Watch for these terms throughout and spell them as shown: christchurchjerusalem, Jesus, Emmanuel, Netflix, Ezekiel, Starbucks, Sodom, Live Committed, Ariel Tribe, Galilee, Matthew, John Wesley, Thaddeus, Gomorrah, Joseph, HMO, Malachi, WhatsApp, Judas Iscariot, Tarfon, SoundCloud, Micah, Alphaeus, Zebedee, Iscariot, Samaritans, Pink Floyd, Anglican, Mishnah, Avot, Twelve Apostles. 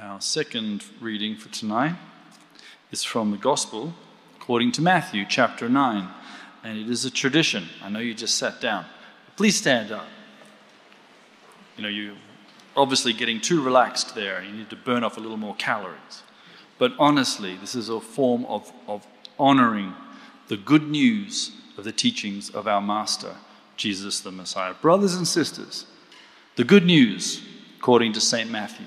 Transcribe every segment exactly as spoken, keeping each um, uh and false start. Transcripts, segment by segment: Our second reading for tonight is from the Gospel according to Matthew chapter nine, and it is a tradition. I know you just sat down. Please stand up. You know, you're obviously getting too relaxed there, and you need to burn off a little more calories. But honestly, this is a form of, of honoring the good news of the teachings of our Master, Jesus the Messiah. Brothers and sisters, the good news according to Saint Matthew.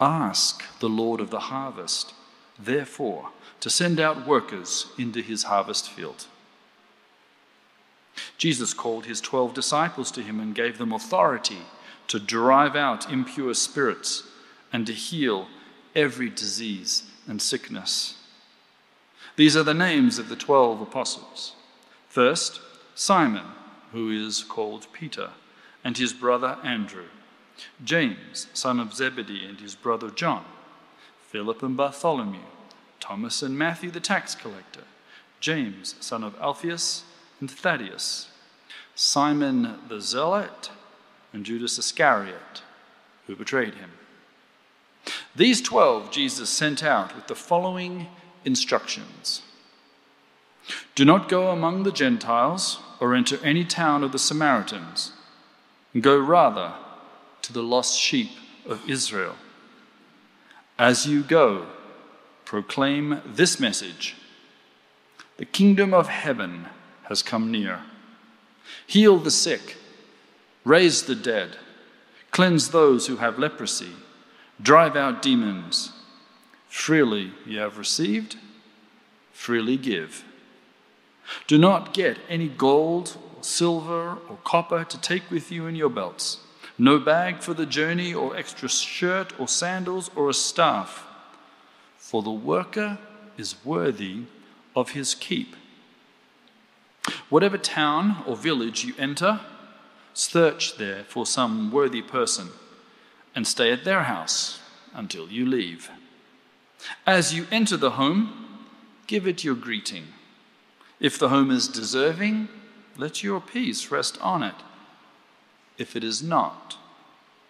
Ask the Lord of the harvest, therefore, to send out workers into his harvest field." Jesus called his twelve disciples to him and gave them authority to drive out impure spirits and to heal every disease and sickness. These are the names of the twelve apostles. First, Simon, who is called Peter, and his brother Andrew, James, son of Zebedee, and his brother John, Philip and Bartholomew, Thomas and Matthew the tax collector, James, son of Alphaeus, and Thaddeus, Simon the Zealot, and Judas Iscariot, who betrayed him. These twelve Jesus sent out with the following instructions. Do not go among the Gentiles or enter any town of the Samaritans. Go rather to the lost sheep of Israel. As you go, proclaim this message: the kingdom of heaven has come near. Heal the sick, raise the dead, cleanse those who have leprosy, drive out demons. Freely you have received, freely give. Do not get any gold, silver, or copper to take with you in your belts. No bag for the journey, or extra shirt, or sandals, or a staff. For the worker is worthy of his keep. Whatever town or village you enter, search there for some worthy person, and stay at their house until you leave. As you enter the home, give it your greeting. If the home is deserving, let your peace rest on it. If it is not,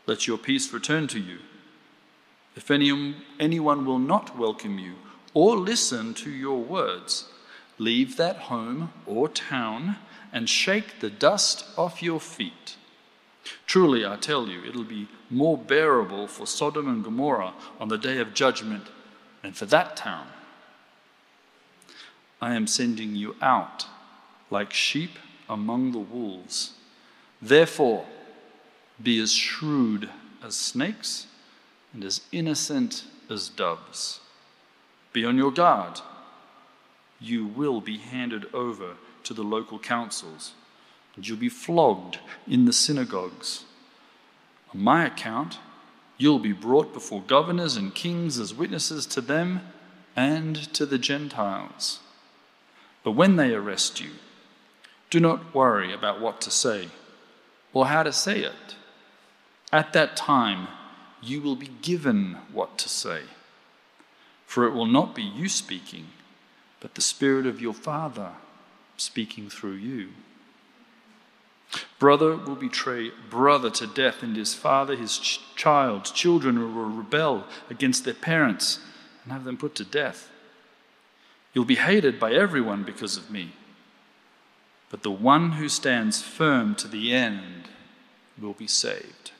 let your peace return to you. If any, anyone will not welcome you or listen to your words, leave that home or town and shake the dust off your feet. Truly, I tell you, it'll be more bearable for Sodom and Gomorrah on the day of judgment than for that town. I am sending you out like sheep among the wolves. Therefore, be as shrewd as snakes and as innocent as doves. Be on your guard. You will be handed over to the local councils, and you'll be flogged in the synagogues. On my account, you'll be brought before governors and kings as witnesses to them and to the Gentiles. But when they arrest you, do not worry about what to say or how to say it. At that time, you will be given what to say, for it will not be you speaking, but the Spirit of your Father speaking through you. Brother will betray brother to death, and his father, his ch- child. Children will rebel against their parents and have them put to death. You'll be hated by everyone because of me, but the one who stands firm to the end will be saved.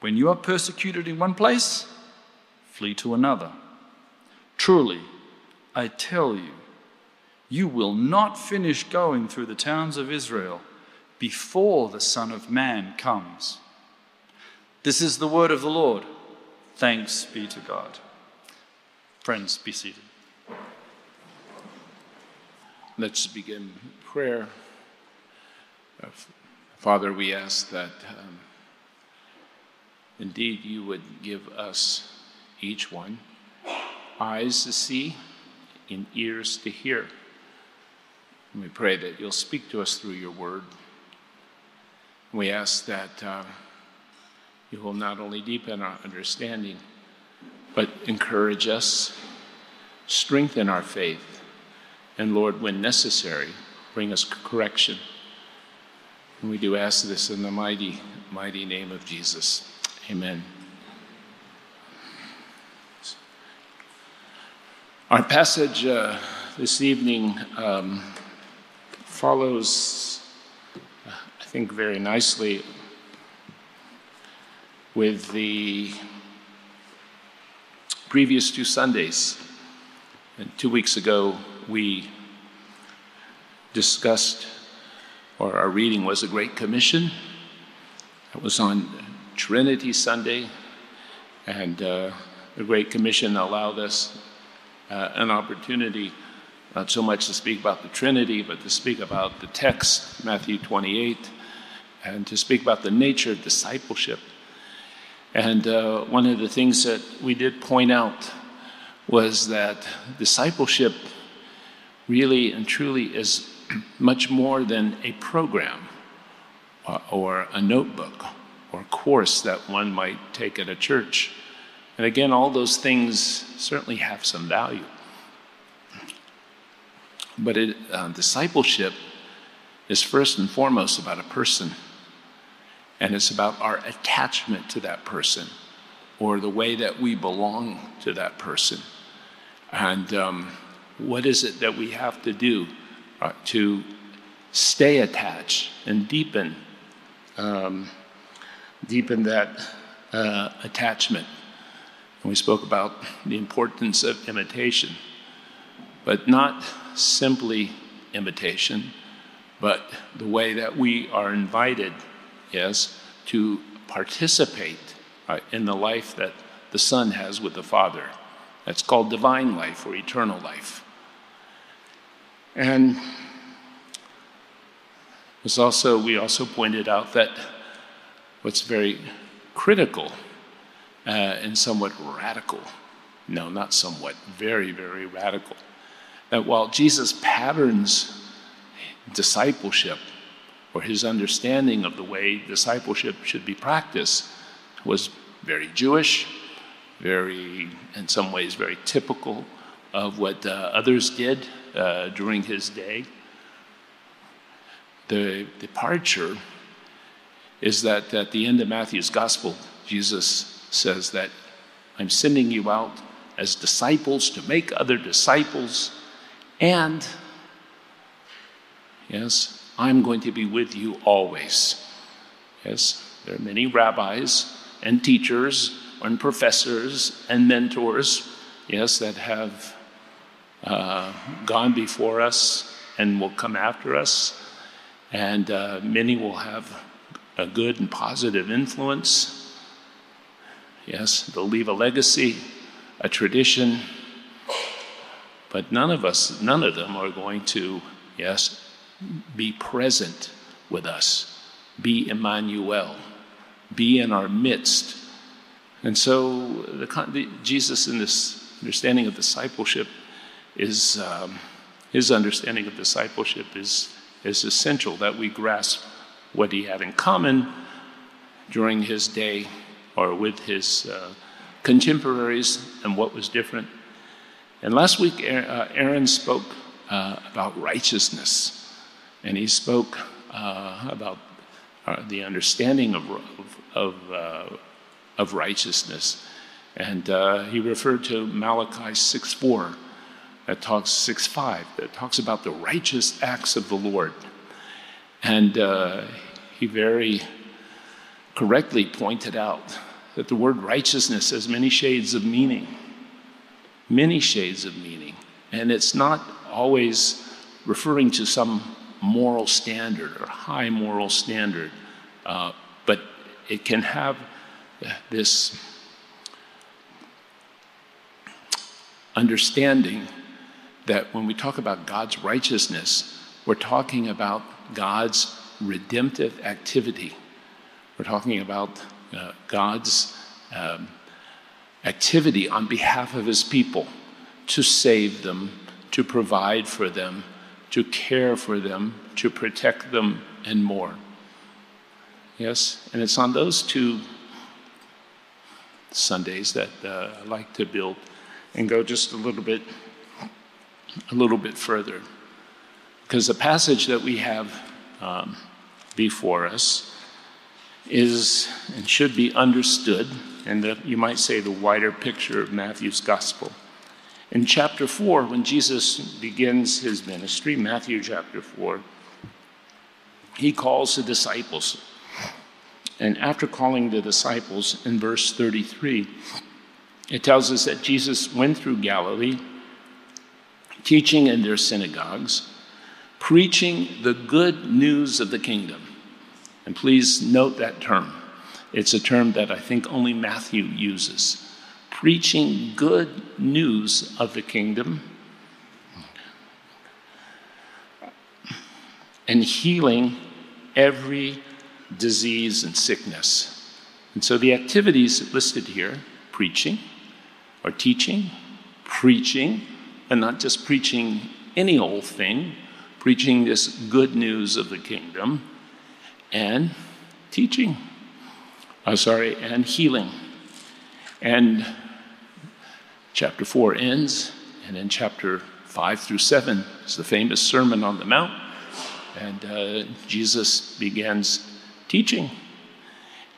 When you are persecuted in one place, flee to another. Truly, I tell you, you will not finish going through the towns of Israel before the Son of Man comes. This is the word of the Lord. Thanks be to God. Friends, be seated. Let's begin prayer. Father, we ask that um, Indeed, you would give us, each one, eyes to see and ears to hear. And we pray that you'll speak to us through your word. We ask that uh, you will not only deepen our understanding, but encourage us, strengthen our faith, and Lord, when necessary, bring us correction. And we do ask this in the mighty, mighty name of Jesus. Amen. Our passage uh, this evening um, follows, uh, I think, very nicely with the previous two Sundays. And two weeks ago, we discussed, or our reading was the Great Commission. It was on Trinity Sunday, and uh, the Great Commission allowed us uh, an opportunity not so much to speak about the Trinity, but to speak about the text, Matthew twenty-eight, and to speak about the nature of discipleship. And uh, one of the things that we did point out was that discipleship really and truly is much more than a program or, or a notebook or course that one might take at a church. And again, all those things certainly have some value. But it, uh, discipleship is first and foremost about a person. And it's about our attachment to that person or the way that we belong to that person. And um, what is it that we have to do uh, to stay attached and deepen um, deepen that uh, attachment. And we spoke about the importance of imitation, but not simply imitation, but the way that we are invited, yes, to participate uh, in the life that the Son has with the Father. That's called divine life or eternal life. And it's also, we also pointed out that what's very critical uh, and somewhat radical, no, not somewhat, very, very radical, that while Jesus patterns discipleship or his understanding of the way discipleship should be practiced was very Jewish, very, in some ways, very typical of what uh, others did uh, during his day, the departure is that at the end of Matthew's gospel, Jesus says that I'm sending you out as disciples to make other disciples, and yes, I'm going to be with you always. Yes, there are many rabbis and teachers and professors and mentors, yes, that have uh, gone before us and will come after us, and uh, many will have a good and positive influence. Yes, they'll leave a legacy, a tradition, but none of us, none of them are going to, yes, be present with us, be Emmanuel, be in our midst. And so the, the, Jesus in this understanding of discipleship is, um, his understanding of discipleship is, is essential that we grasp what he had in common during his day or with his uh, contemporaries and what was different. And last week, Aaron spoke uh, about righteousness, and he spoke uh, about uh, the understanding of of, of, uh, of righteousness. And uh, he referred to Malachi six four, that talks six five, that talks about the righteous acts of the Lord. And uh, he very correctly pointed out that the word righteousness has many shades of meaning, many shades of meaning. And it's not always referring to some moral standard or high moral standard, uh, but it can have this understanding that when we talk about God's righteousness, we're talking about God's redemptive activity. We're talking about uh, God's um, activity on behalf of his people to save them, to provide for them, to care for them, to protect them, and more. Yes, and it's on those two Sundays that uh, I like to build and go just a little bit, a little bit further. Because the passage that we have um, before us is and should be understood in the, you might say, the wider picture of Matthew's gospel. In chapter four, when Jesus begins his ministry, Matthew chapter four, he calls the disciples. And after calling the disciples in verse thirty-three, it tells us that Jesus went through Galilee, teaching in their synagogues, preaching the good news of the kingdom. And please note that term. It's a term that I think only Matthew uses. Preaching good news of the kingdom and healing every disease and sickness. And so the activities listed here, preaching or teaching, preaching, and not just preaching any old thing, preaching this good news of the kingdom, and teaching, I'm sorry, and healing. And chapter four ends, and then chapter five through seven is the famous Sermon on the Mount, and uh, Jesus begins teaching.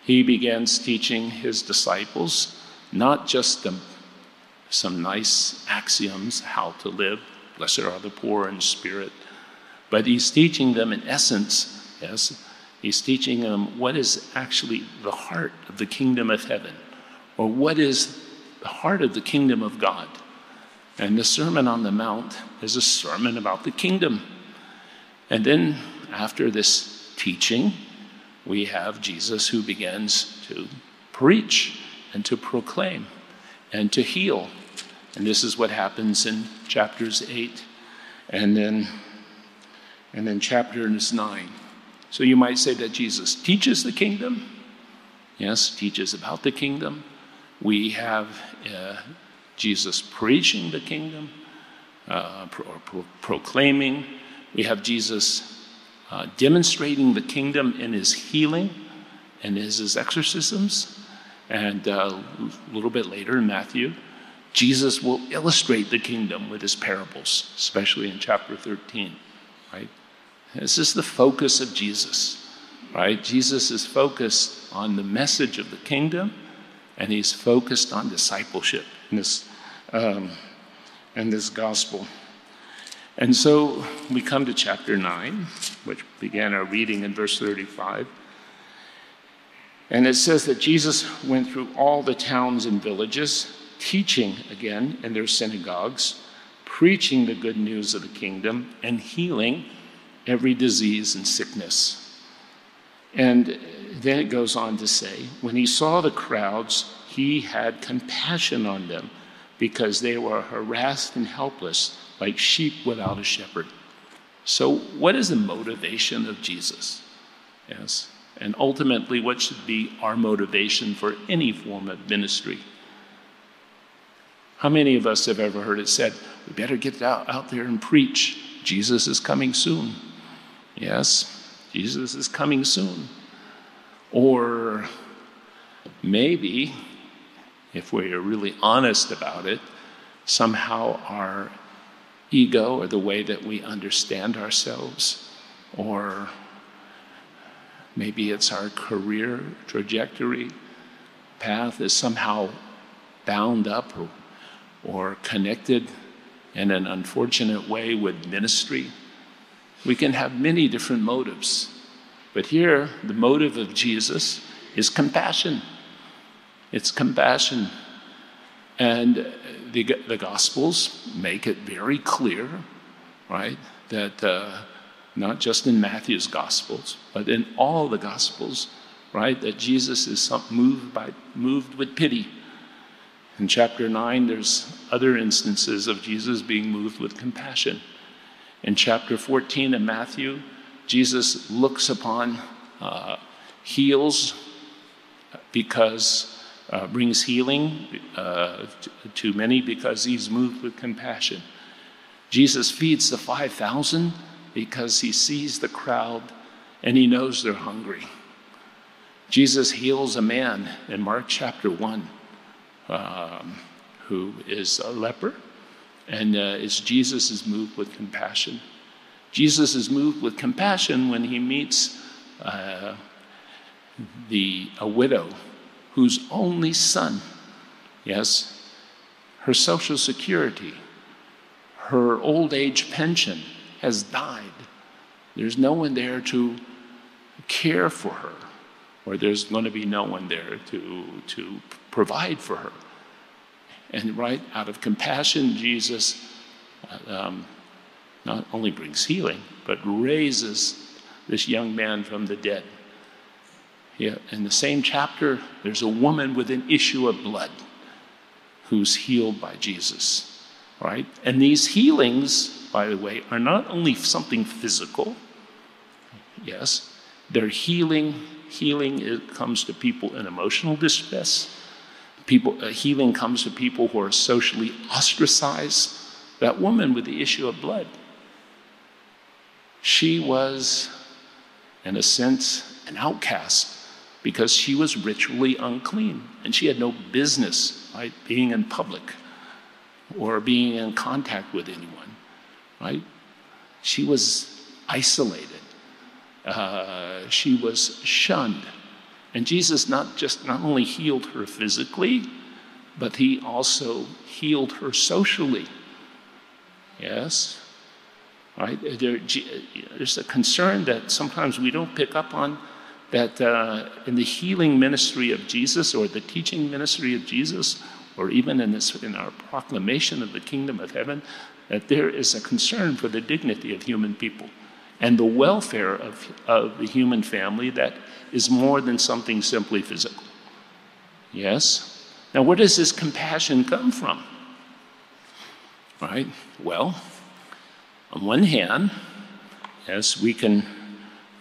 He begins teaching his disciples, not just the, some nice axioms, how to live, blessed are the poor in spirit, but he's teaching them in essence, yes, he's teaching them what is actually the heart of the kingdom of heaven, or what is the heart of the kingdom of God. And the Sermon on the Mount is a sermon about the kingdom. And then after this teaching, we have Jesus who begins to preach and to proclaim and to heal. And this is what happens in chapters eight and then, and then chapters nine. So you might say that Jesus teaches the kingdom. Yes, teaches about the kingdom. We have uh, Jesus preaching the kingdom uh, pro- pro- proclaiming. We have Jesus Uh, demonstrating the kingdom in his healing and his, his exorcisms. And uh, a little bit later in Matthew, Jesus will illustrate the kingdom with his parables, especially in chapter thirteen, right? This is the focus of Jesus, right? Jesus is focused on the message of the kingdom, and he's focused on discipleship in this, um, in this gospel. And so we come to chapter nine, which began our reading in verse thirty-five. And it says that Jesus went through all the towns and villages, teaching again in their synagogues, preaching the good news of the kingdom, and healing every disease and sickness. And then it goes on to say, when he saw the crowds, he had compassion on them, because they were harassed and helpless, like sheep without a shepherd. So what is the motivation of Jesus? Yes. And ultimately, what should be our motivation for any form of ministry? How many of us have ever heard it said, we better get out, out there and preach. Jesus is coming soon. Yes, Jesus is coming soon. Or maybe, if we are really honest about it, somehow our ego, or the way that we understand ourselves, or maybe it's our career trajectory path, is somehow bound up or, or connected in an unfortunate way with ministry. We can have many different motives, but here the motive of Jesus is compassion. It's compassion. And the, the Gospels make it very clear, right, that uh, not just in Matthew's Gospels, but in all the Gospels, right, that Jesus is some, moved by moved with pity. In chapter nine, there's other instances of Jesus being moved with compassion. In chapter fourteen of Matthew, Jesus looks upon, uh, heals because uh, brings healing uh, to many because he's moved with compassion. Jesus feeds the five thousand because he sees the crowd and he knows they're hungry. Jesus heals a man in Mark chapter one um, who is a leper, and uh, it's Jesus is moved with compassion. Jesus is moved with compassion when he meets uh, the a widow whose only son, yes, her Social Security, her old age pension has died. There's no one there to care for her, or there's going to be no one there to, to provide for her. And right out of compassion, Jesus um, not only brings healing, but raises this young man from the dead. Yeah, in the same chapter, there's a woman with an issue of blood who's healed by Jesus, right? And these healings, by the way, are not only something physical, yes, they're healing. Healing it comes to people in emotional distress. People, uh, healing comes to people who are socially ostracized. That woman with the issue of blood, she was, in a sense, an outcast because she was ritually unclean and she had no business, right, being in public or being in contact with anyone, right? She was isolated. Uh, she was shunned. And Jesus not just not only healed her physically, but he also healed her socially. Yes, right? There, there's a concern that sometimes we don't pick up on that uh, in the healing ministry of Jesus or the teaching ministry of Jesus, or even in this in our proclamation of the kingdom of heaven, that there is a concern for the dignity of human people and the welfare of, of the human family that is more than something simply physical. Yes? Now, where does this compassion come from? Right? Well, on one hand, yes, we can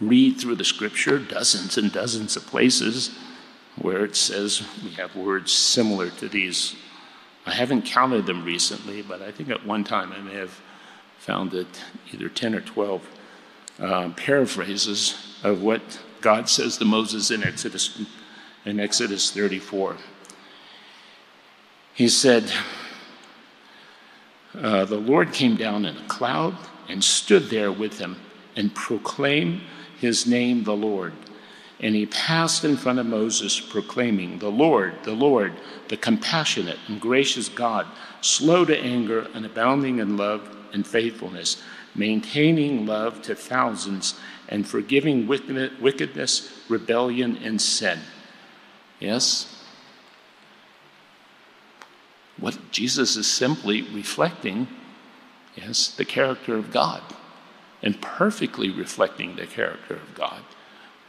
read through the scripture dozens and dozens of places where it says we have words similar to these. I haven't counted them recently, but I think at one time I may have found it either ten or twelve Uh, paraphrases of what God says to Moses in Exodus, in Exodus thirty-four. He said, uh, the Lord came down in a cloud and stood there with him and proclaimed his name, the Lord. And he passed in front of Moses proclaiming, the Lord, the Lord, the compassionate and gracious God, slow to anger and abounding in love and faithfulness, maintaining love to thousands and forgiving wickedness, rebellion, and sin. Yes? What Jesus is simply reflecting, yes, the character of God, and perfectly reflecting the character of God,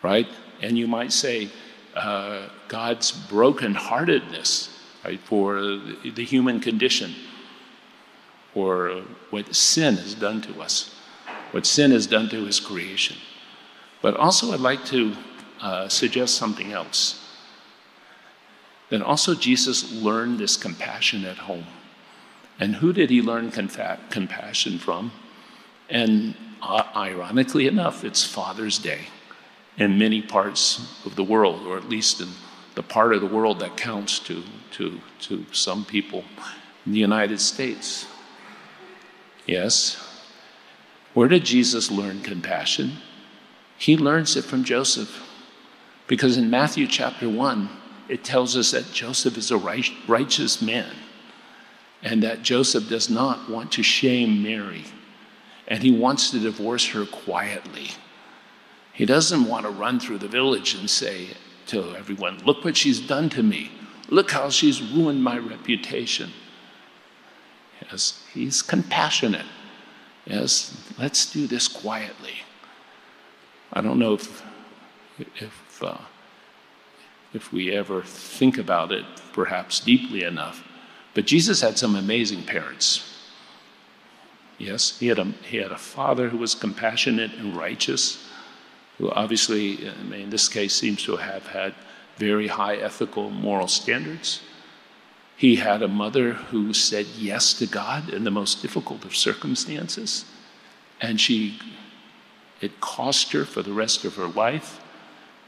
right? And you might say uh, God's brokenheartedness, right, for the human condition, or what sin has done to us, what sin has done to his creation. But also I'd like to uh, suggest something else. Then also Jesus learned this compassion at home. And who did he learn confa- compassion from? And uh, ironically enough, it's Father's Day in many parts of the world, or at least in the part of the world that counts to, to, to some people in the United States. Yes. Where did Jesus learn compassion? He learns it from Joseph, because in Matthew chapter one, it tells us that Joseph is a righteous man and that Joseph does not want to shame Mary, and he wants to divorce her quietly. He doesn't want to run through the village and say to everyone, look what she's done to me. Look how she's ruined my reputation. Yes, he's compassionate. Yes, let's do this quietly. I don't know if if uh, if we ever think about it perhaps deeply enough, but Jesus had some amazing parents. Yes, he had a he had a father who was compassionate and righteous, who obviously, I mean, in this case, seems to have had very high ethical moral standards. He had a mother who said yes to God in the most difficult of circumstances, and she, it cost her for the rest of her life,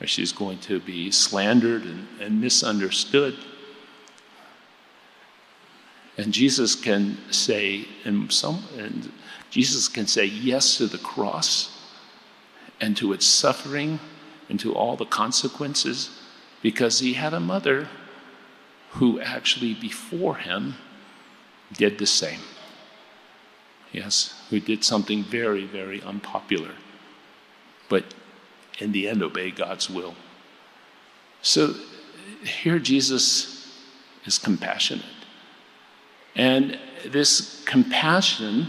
or she's going to be slandered and, and misunderstood. And Jesus can say, and some, and Jesus can say yes to the cross and to its suffering and to all the consequences, because he had a mother who actually before him did the same. Yes, who did something very, very unpopular, but in the end obeyed God's will. So here Jesus is compassionate. And this compassion,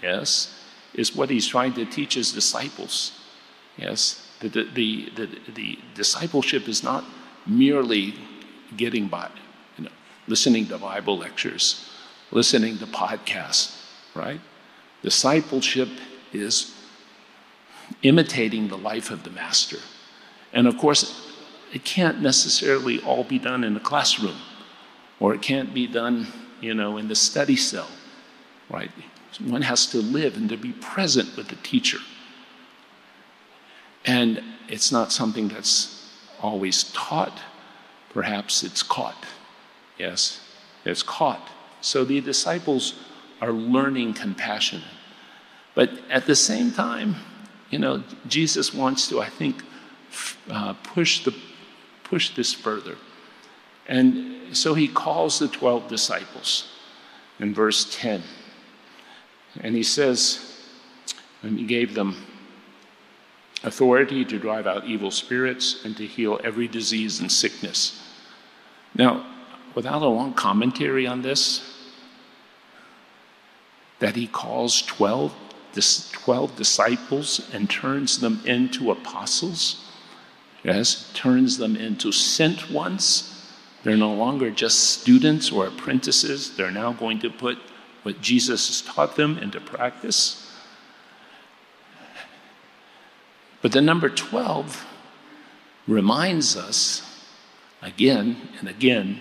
yes, is what he's trying to teach his disciples. Yes, the, the, the, the discipleship is not merely getting by, you know, listening to Bible lectures, listening to podcasts, right? Discipleship is imitating the life of the master. And of course, it can't necessarily all be done in a classroom, or it can't be done, you know, in the study cell, right? One has to live and to be present with the teacher. And it's not something that's always taught. Perhaps it's caught. Yes, it's caught. So the disciples are learning compassion. But at the same time, you know, Jesus wants to, I think, uh, push the push this further. And so he calls the twelve disciples in verse ten. And he says, and he gave them authority to drive out evil spirits and to heal every disease and sickness. Now, without a long commentary on this, that he calls twelve, twelve disciples and turns them into apostles, yes, turns them into sent ones. They're no longer just students or apprentices. They're now going to put what Jesus has taught them into practice. But the number twelve reminds us again and again,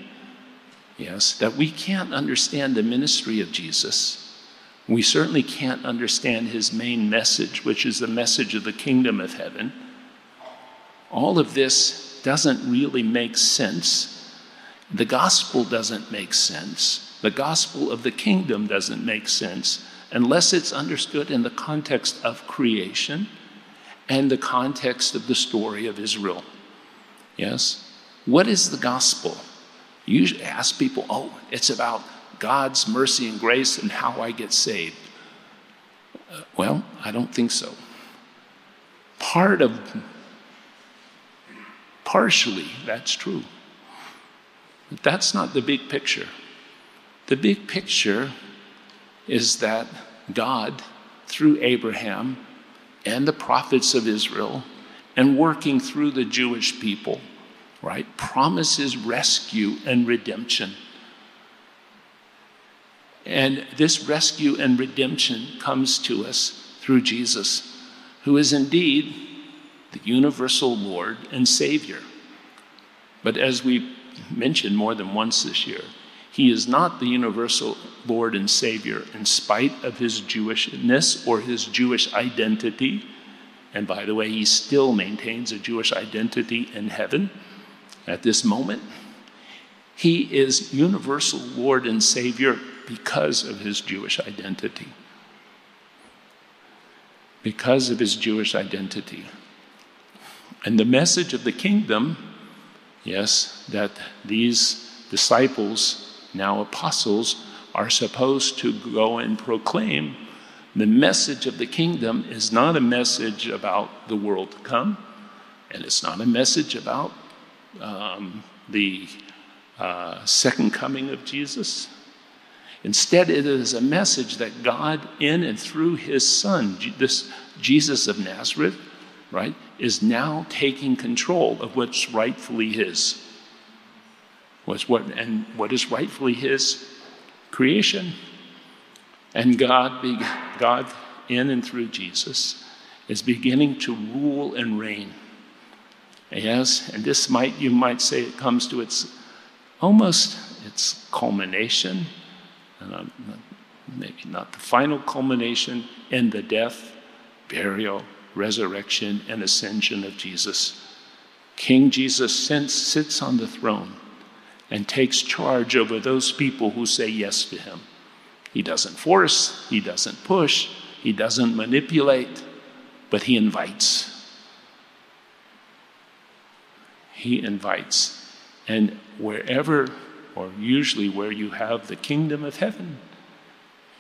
yes, that we can't understand the ministry of Jesus. We certainly can't understand his main message, which is the message of the kingdom of heaven. All of this doesn't really make sense. The gospel doesn't make sense. The gospel of the kingdom doesn't make sense unless it's understood in the context of creation and the context of the story of Israel. Yes? What is the gospel? You usually ask people, oh, it's about God's mercy and grace and how I get saved. Uh, well, I don't think so. Part of, partially, that's true. But that's not the big picture. The big picture is that God, through Abraham and the prophets of Israel, and working through the Jewish people, right, promises rescue and redemption. And this rescue and redemption comes to us through Jesus, who is indeed the universal Lord and Savior. But as we mentioned more than once this year, he is not the universal Lord and Savior in spite of his Jewishness or his Jewish identity. And by the way, he still maintains a Jewish identity in heaven at this moment. He is universal Lord and Savior because of his Jewish identity. Because of his Jewish identity. And the message of the kingdom, yes, that these disciples, now apostles, are supposed to go and proclaim. The message of the kingdom is not a message about the world to come, and it's not a message about um, the uh, second coming of Jesus. Instead, it is a message that God, in and through his son, this Jesus of Nazareth, right, is now taking control of what's rightfully his. Was what and what is rightfully his creation. And God, be, God, in and through Jesus, is beginning to rule and reign. Yes, and this might, you might say, it comes to its almost its culmination, and maybe not the final culmination, in the death, burial, resurrection, and ascension of Jesus. King Jesus sits on the throne and takes charge over those people who say yes to him. He doesn't force, he doesn't push, he doesn't manipulate, but he invites. He invites. And wherever, or usually where you have the kingdom of heaven,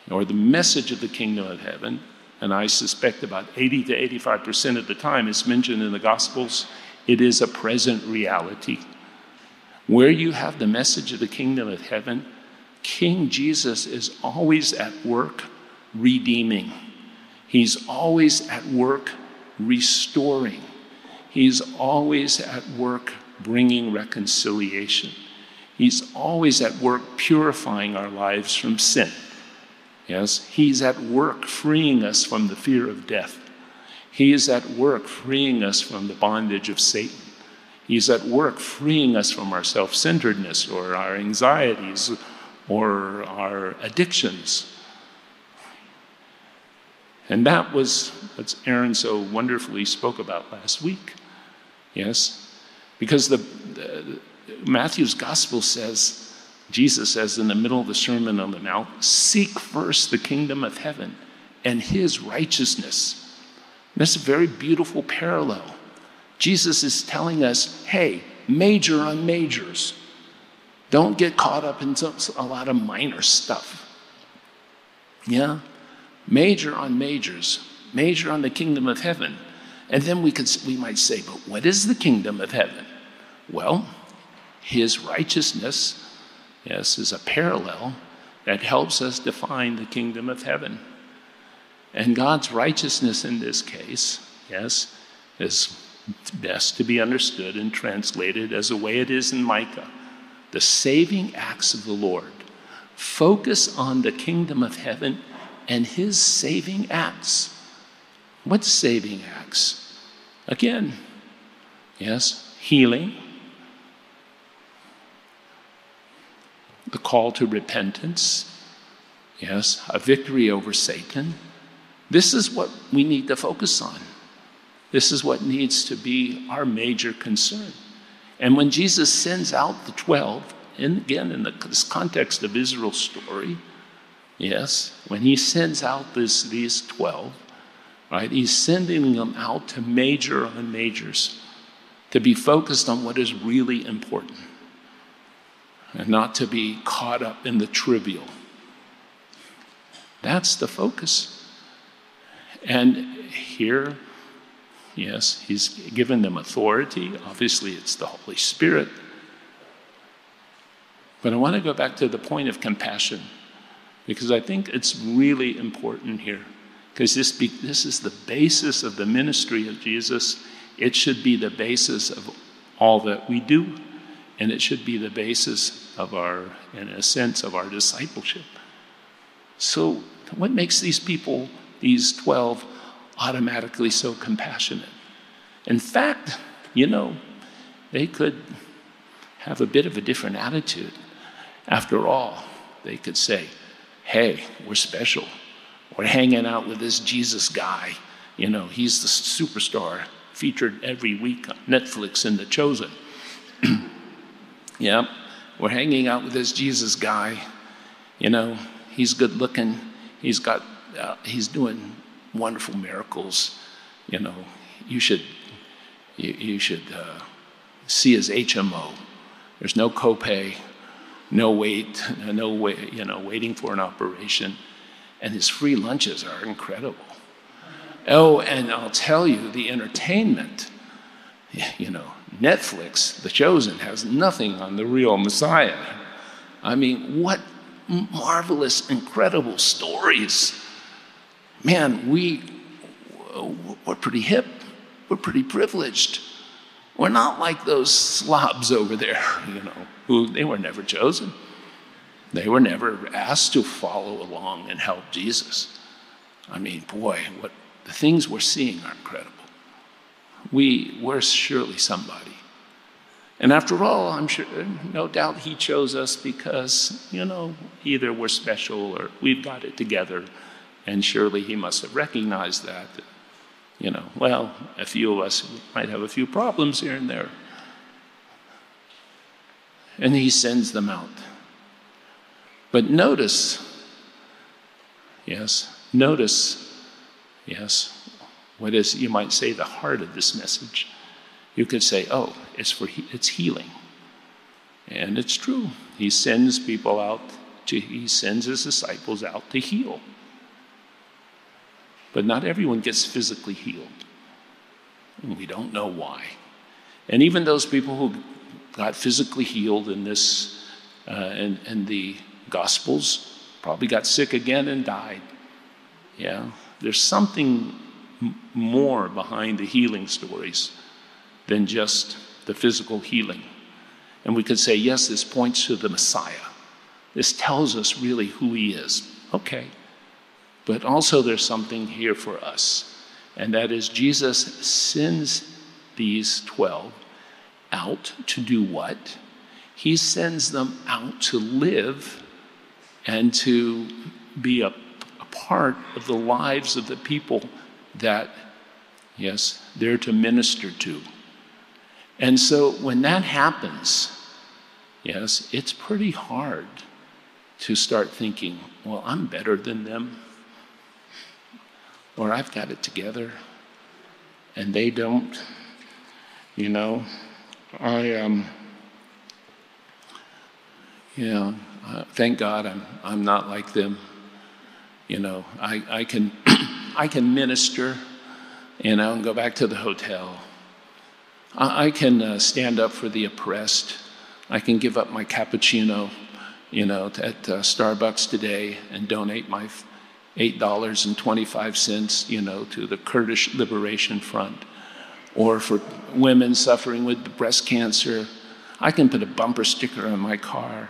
or the message of the kingdom of heaven, and I suspect about eighty to eighty-five percent of the time it's mentioned in the Gospels, it is a present reality. Where you have the message of the kingdom of heaven, King Jesus is always at work redeeming. He's always at work restoring. He's always at work bringing reconciliation. He's always at work purifying our lives from sin. Yes, he's at work freeing us from the fear of death. He is at work freeing us from the bondage of Satan. He's at work freeing us from our self-centeredness or our anxieties or our addictions. And that was what Aaron so wonderfully spoke about last week. Yes, because the, the Matthew's gospel says, Jesus says in the middle of the Sermon on the Mount, seek first the kingdom of heaven and his righteousness. That's a very beautiful parallel. Jesus is telling us, hey, major on majors. Don't get caught up in some, a lot of minor stuff. Yeah? Major on majors. Major on the kingdom of heaven. And then we could, we might say, but what is the kingdom of heaven? Well, his righteousness, yes, is a parallel that helps us define the kingdom of heaven. And God's righteousness in this case, yes, is best to be understood and translated as the way it is in Micah. The saving acts of the Lord. Focus on the kingdom of heaven and his saving acts. What's saving acts? Again, yes, healing. The call to repentance, yes, a victory over Satan. This is what we need to focus on. This is what needs to be our major concern. And when Jesus sends out the twelve, and again in the, this context of Israel's story, yes, when he sends out this, these twelve, right, he's sending them out to major on majors, to be focused on what is really important, and not to be caught up in the trivial. That's the focus. And here, yes, he's given them authority. Obviously, it's the Holy Spirit. But I want to go back to the point of compassion, because I think it's really important here, because this, be, this is the basis of the ministry of Jesus. It should be the basis of all that we do. And it should be the basis of our, in a sense, of our discipleship. So what makes these people, these twelve, automatically so compassionate? In fact, you know, they could have a bit of a different attitude. After all, they could say, hey, we're special. We're hanging out with this Jesus guy. You know, he's the superstar, featured every week on Netflix in The Chosen. Yeah, we're hanging out with this Jesus guy. You know, he's good looking. He's got, uh, he's doing wonderful miracles. You know, you should, you, you should uh, see his H M O. There's no copay, no wait, no wait. You know, waiting for an operation, and his free lunches are incredible. Oh, and I'll tell you, the entertainment. You know, Netflix, The Chosen, has nothing on the real Messiah. I mean, what marvelous, incredible stories. Man, we, we're pretty hip. We're pretty privileged. We're not like those slobs over there, you know, who they were never chosen. They were never asked to follow along and help Jesus. I mean, boy, what the things we're seeing are incredible. we were surely somebody. And after all, I'm sure, no doubt he chose us because, you know, either we're special or we've got it together. And surely he must have recognized that, you know, well, a few of us might have a few problems here and there. And he sends them out. But notice, yes, notice, yes, what is, you might say, the heart of this message. You could say, oh, it's for he, it's healing. And it's true. He sends people out, to, he sends his disciples out to heal. But not everyone gets physically healed. We don't know why. And even those people who got physically healed in this, uh, and, and the Gospels, probably got sick again and died. Yeah, there's something m- more behind the healing stories than just the physical healing. And we could say, yes, this points to the Messiah. This tells us really who he is. Okay. But also there's something here for us. And that is Jesus sends these twelve out to do what? He sends them out to live and to be a, a part of the lives of the people that, yes, they're to minister to. And so when that happens, yes, it's pretty hard to start thinking, well, I'm better than them, or I've got it together, and they don't. You know, I, um, you know, uh, thank God I'm I'm not like them. You know, I I can I can minister, you know, and go back to the hotel. I, I can uh, stand up for the oppressed. I can give up my cappuccino, you know, at uh, Starbucks today and donate my F- eight dollars and twenty-five cents, you know, to the Kurdish Liberation Front, or for women suffering with breast cancer. I can put a bumper sticker on my car.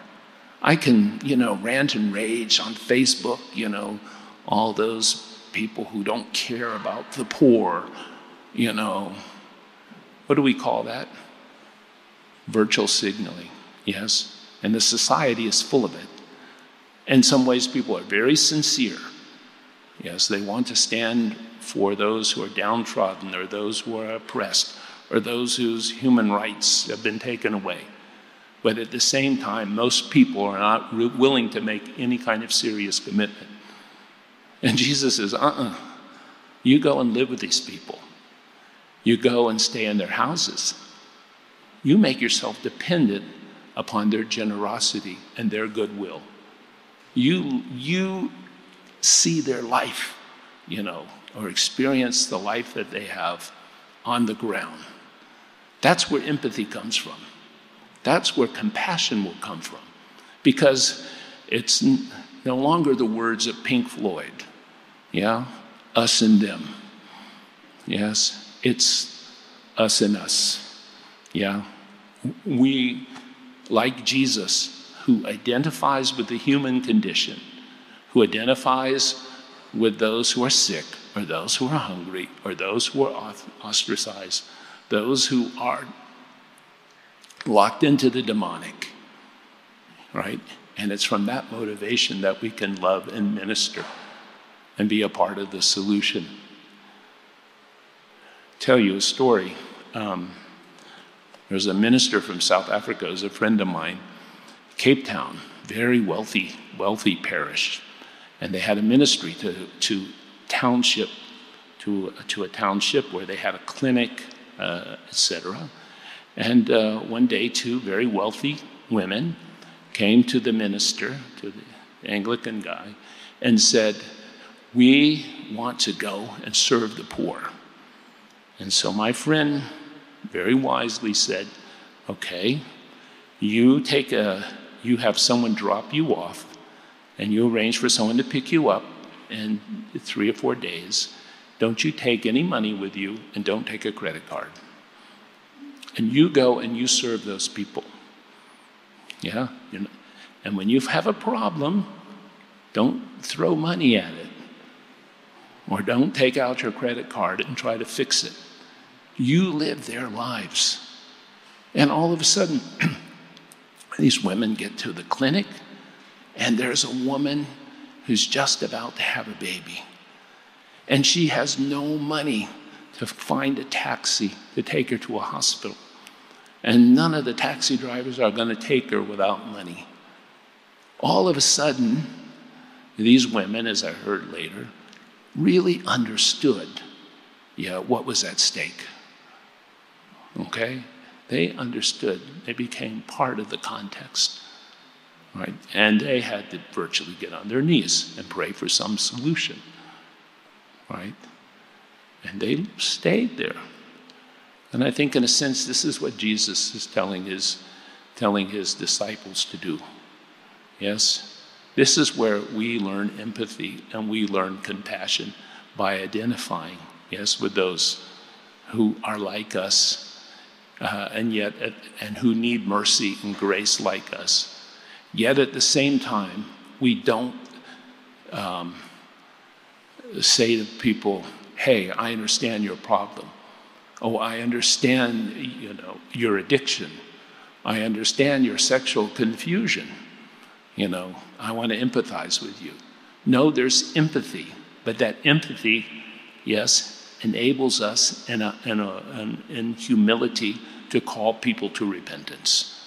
I can, you know, rant and rage on Facebook, you know, all those people who don't care about the poor, you know. What do we call that? Virtual signaling, yes. And the society is full of it. In some ways, people are very sincere. Yes, they want to stand for those who are downtrodden, or those who are oppressed, or those whose human rights have been taken away. But at the same time, most people are not re- willing to make any kind of serious commitment. And Jesus says, uh-uh, you go and live with these people. You go and stay in their houses. You make yourself dependent upon their generosity and their goodwill. You, you see their life, you know, or experience the life that they have on the ground. That's where empathy comes from. That's where compassion will come from, because it's n- no longer the words of Pink Floyd, yeah, us and them. Yes, it's us and us, yeah. We, like Jesus, who identifies with the human condition, who identifies with those who are sick, or those who are hungry, or those who are ostracized, those who are locked into the demonic, right? And it's from that motivation that we can love and minister and be a part of the solution. Tell you a story. Um, there's a minister from South Africa, who's a friend of mine, Cape Town, very wealthy, wealthy parish. And they had a ministry to to township, to to a township where they had a clinic, uh, et cetera. And uh, one day, two very wealthy women came to the minister, to the Anglican guy, and said, "We want to go and serve the poor." And so my friend very wisely said, "Okay, you take a you have someone drop you off, and you arrange for someone to pick you up in three or four days. Don't you take any money with you, and don't take a credit card. And you go and you serve those people. Yeah? And when you have a problem, don't throw money at it, or don't take out your credit card and try to fix it. You live their lives. And all of a sudden, these women get to the clinic, and there's a woman who's just about to have a baby. And she has no money to find a taxi to take her to a hospital. And none of the taxi drivers are going to take her without money. All of a sudden, these women, as I heard later, really understood yeah, what was at stake. Okay? They understood. They became part of the context. Right? And they had to virtually get on their knees and pray for some solution. Right? And they stayed there. And I think in a sense, this is what Jesus is telling his, telling his disciples to do. Yes? This is where we learn empathy and we learn compassion by identifying, yes, with those who are like us uh, and yet, at, and who need mercy and grace like us. Yet at the same time, we don't um, say to people, hey, I understand your problem. Oh, I understand, you know, your addiction. I understand your sexual confusion. You know, I want to empathize with you. No, there's empathy, but that empathy, yes, enables us in, a, in, a, in, in humility to call people to repentance.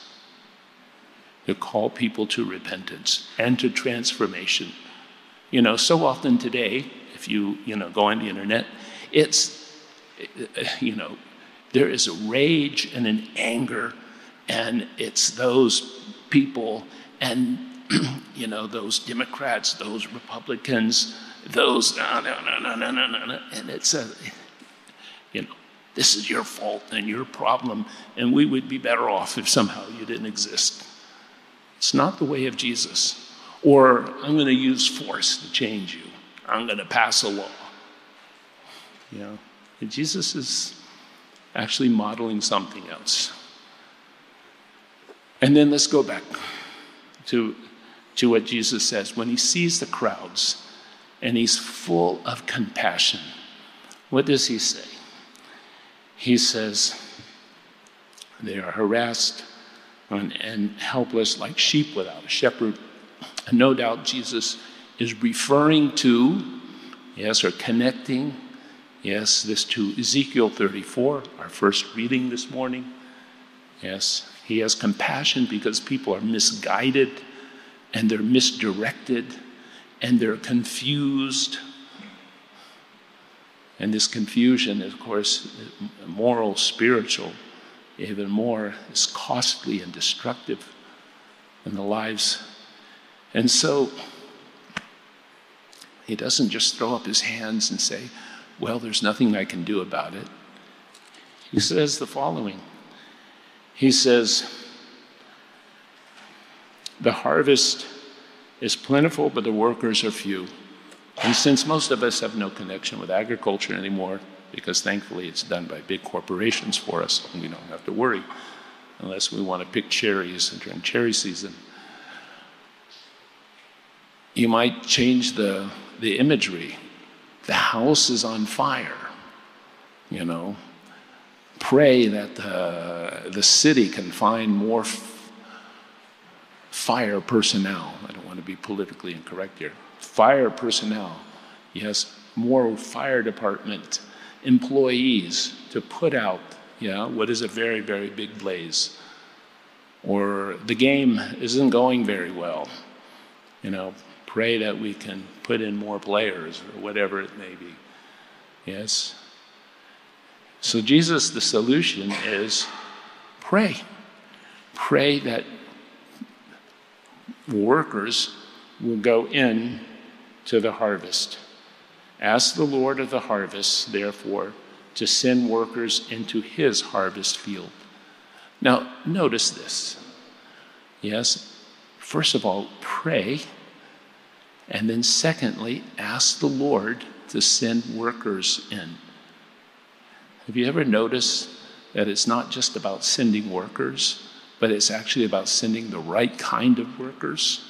To call people to repentance and to transformation. You know, so often today, if you, you know, go on the internet, it's, you know, there is a rage and an anger, and it's those people and, you know, those Democrats, those Republicans, those, no, no, no, no, no, no, no, and it's a, you know, this is your fault and your problem, and we would be better off if somehow you didn't exist. It's not the way of Jesus. Or I'm going to use force to change you. I'm going to pass a law. You know. Jesus is actually modeling something else. And then let's go back to, to what Jesus says. When he sees the crowds and he's full of compassion, what does he say? He says, they are harassed and, and helpless like sheep without a shepherd. And no doubt Jesus is referring to, yes, or connecting, yes, this to Ezekiel thirty-four, our first reading this morning. Yes, he has compassion because people are misguided and they're misdirected and they're confused. And this confusion, of course, moral, spiritual, even more, is costly and destructive in the lives. And so he doesn't just throw up his hands and say, well, there's nothing I can do about it. He says the following. He says, the harvest is plentiful, but the workers are few. And since most of us have no connection with agriculture anymore, because thankfully it's done by big corporations for us, and we don't have to worry, unless we want to pick cherries during cherry season. You might change the, the imagery. The house is on fire, you know. Pray that the, the city can find more f- fire personnel. I don't want to be politically incorrect here. Fire personnel, yes, more fire department employees to put out, yeah, what is a very, very big blaze. Or the game isn't going very well, you know. Pray that we can put in more players or whatever it may be. Yes? So Jesus, the solution is pray. Pray that workers will go in to the harvest. Ask the Lord of the harvest, therefore, to send workers into his harvest field. Now, notice this. Yes? First of all, pray. And then secondly, ask the Lord to send workers in. Have you ever noticed that it's not just about sending workers, but it's actually about sending the right kind of workers?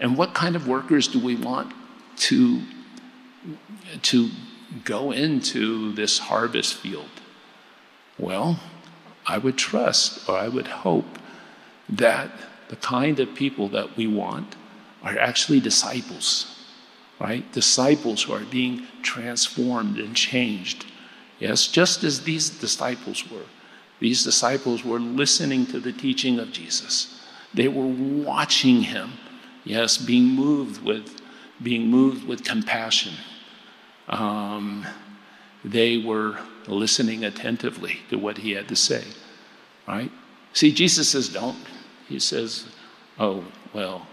And what kind of workers do we want to, to go into this harvest field? Well, I would trust, or I would hope, that the kind of people that we want are actually disciples, right? Disciples who are being transformed and changed. Yes, just as these disciples were. These disciples were listening to the teaching of Jesus. They were watching him, yes, being moved with, being moved with compassion. Um, they were listening attentively to what he had to say, right? See, Jesus says, don't. He says, oh, well,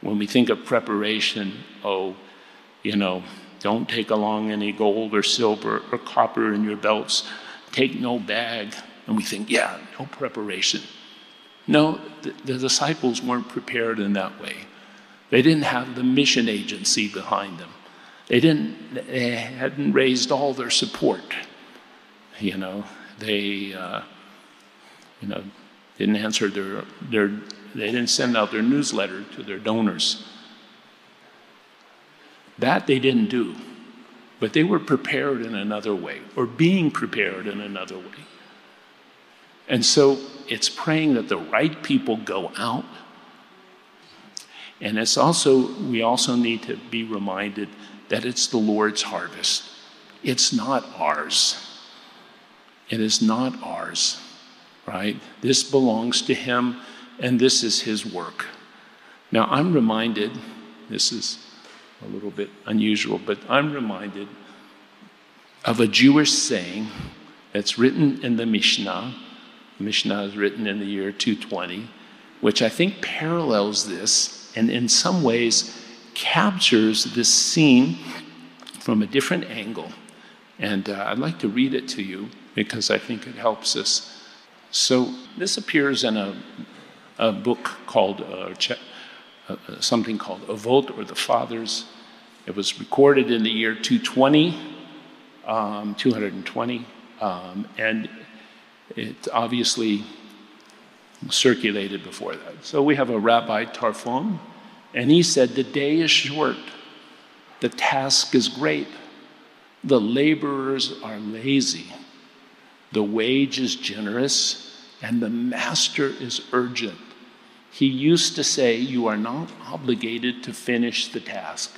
when we think of preparation, oh, you know, don't take along any gold or silver or copper in your belts. Take no bag. And we think, yeah, no preparation. No, the, the disciples weren't prepared in that way. They didn't have the mission agency behind them. They didn't. They hadn't raised all their support. You know, they, uh, you know, didn't answer their their. They didn't send out their newsletter to their donors. That they didn't do, but they were prepared in another way, or being prepared in another way. And so it's praying that the right people go out. And it's also, we also need to be reminded that it's the Lord's harvest. It's not ours. It is not ours, right? This belongs to him, and this is his work. Now, I'm reminded, this is a little bit unusual, but I'm reminded of a Jewish saying that's written in the Mishnah. Mishnah is written in the year two twenty, which I think parallels this and in some ways captures this scene from a different angle. And uh, I'd like to read it to you because I think it helps us. So this appears in a, a book called, uh, something called Avot, or the Fathers. It was recorded in the year two twenty, um, two twenty, um, and it obviously circulated before that. So we have a Rabbi Tarfon, and he said, the day is short, the task is great, the laborers are lazy, the wage is generous, and the master is urgent. He used to say, you are not obligated to finish the task,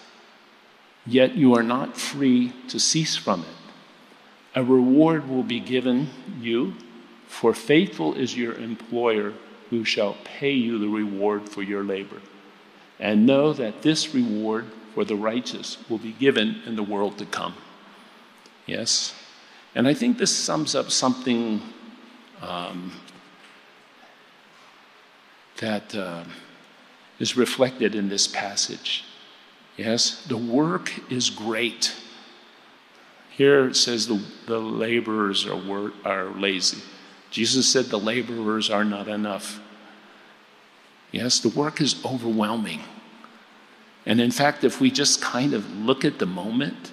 yet you are not free to cease from it. A reward will be given you, for faithful is your employer who shall pay you the reward for your labor. And know that this reward for the righteous will be given in the world to come. Yes? And I think this sums up something um, that uh, is reflected in this passage. Yes? The work is great. Here it says the, the laborers are, wor- are lazy. Jesus said the laborers are not enough. Yes, the work is overwhelming. And in fact, if we just kind of look at the moment,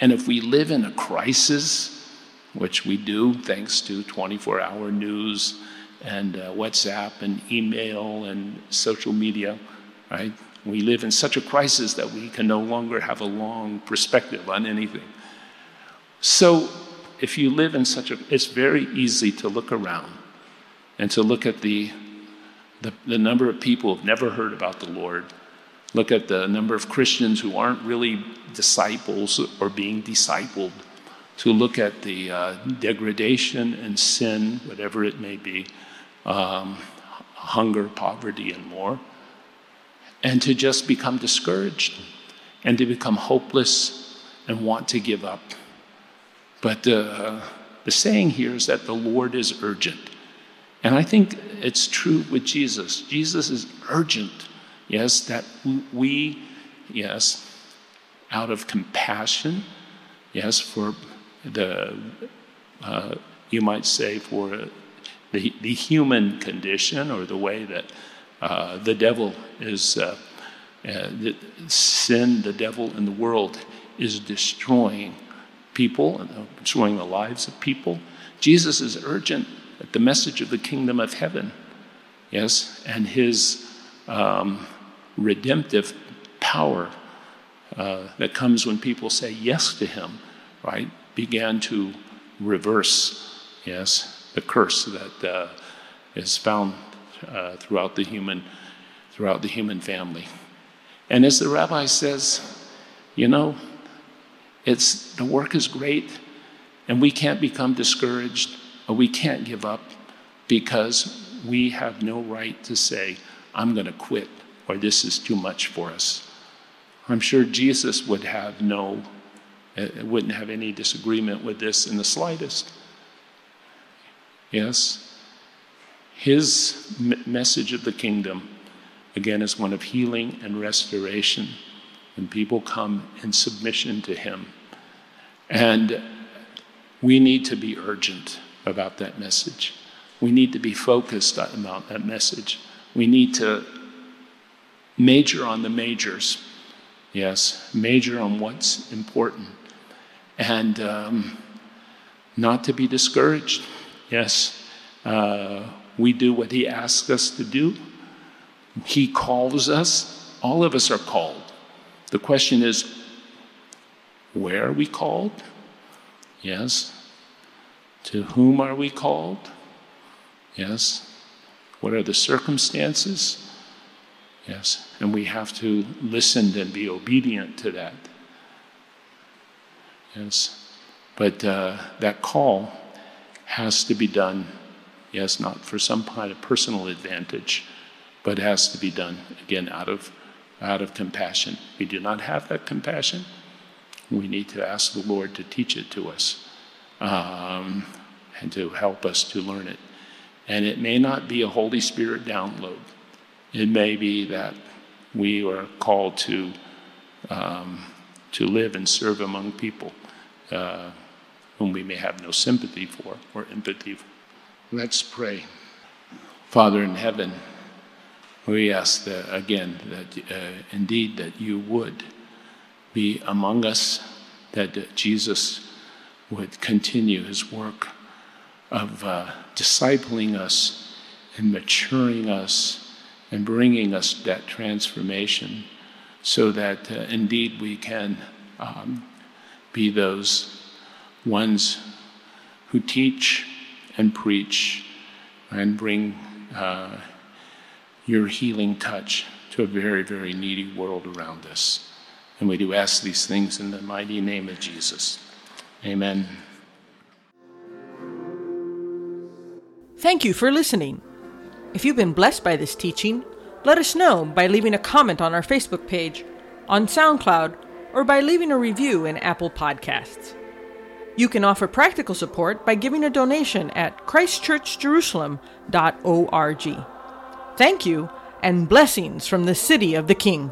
and if we live in a crisis, which we do thanks to twenty-four hour news and uh, WhatsApp and email and social media, right? We live in such a crisis that we can no longer have a long perspective on anything. So if you live in such a, it's very easy to look around and to look at the The, the number of people who have never heard about the Lord. Look at the number of Christians who aren't really disciples or being discipled. To look at the uh, degradation and sin, whatever it may be, um, hunger, poverty, and more. And to just become discouraged and to become hopeless and want to give up. But uh, the saying here is that the Lord is urgent. And I think it's true with Jesus. Jesus is urgent, yes, that we, yes, out of compassion, yes, for the, uh, you might say, for the, the human condition, or the way that uh, the devil is, uh, uh, the sin, the devil, and the world is destroying people, destroying the lives of people. Jesus is urgent. The message of the kingdom of heaven, yes, and his um, redemptive power uh, that comes when people say yes to him, right, began to reverse yes, the curse that uh, is found uh, throughout the human, throughout the human family. And as the rabbi says, you know, it's the work is great, and we can't become discouraged, or we can't give up, because we have no right to say, I'm going to quit, or this is too much for us. I'm sure Jesus would have no, wouldn't have any disagreement with this in the slightest. Yes, his message of the kingdom, again, is one of healing and restoration, and people come in submission to him. And we need to be urgent about that message. We need to be focused about that message. We need to major on the majors. Yes, major on what's important, and um, not to be discouraged. Yes, uh, we do what he asks us to do. He calls us. All of us are called. The question is, where are we called? Yes. To whom are we called? Yes. What are the circumstances? Yes, and we have to listen and be obedient to that. Yes, but uh, that call has to be done, yes, not for some kind of personal advantage, but has to be done, again, out of, out of compassion. If we do not have that compassion, we need to ask the Lord to teach it to us, um, and to help us to learn it. And it may not be a Holy Spirit download. It may be that we are called to um, to live and serve among people uh, whom we may have no sympathy for or empathy for. Let's pray. Father in heaven, we ask that, again, that uh, indeed that you would be among us, that Jesus would continue his work of uh, discipling us and maturing us, and bringing us that transformation, so that uh, indeed we can um, be those ones who teach and preach and bring uh, your healing touch to a very, very needy world around us. And we do ask these things in the mighty name of Jesus. Amen. Thank you for listening. If you've been blessed by this teaching, let us know by leaving a comment on our Facebook page, on SoundCloud, or by leaving a review in Apple Podcasts. You can offer practical support by giving a donation at Christchurch Jerusalem dot org. Thank you, and blessings from the City of the King.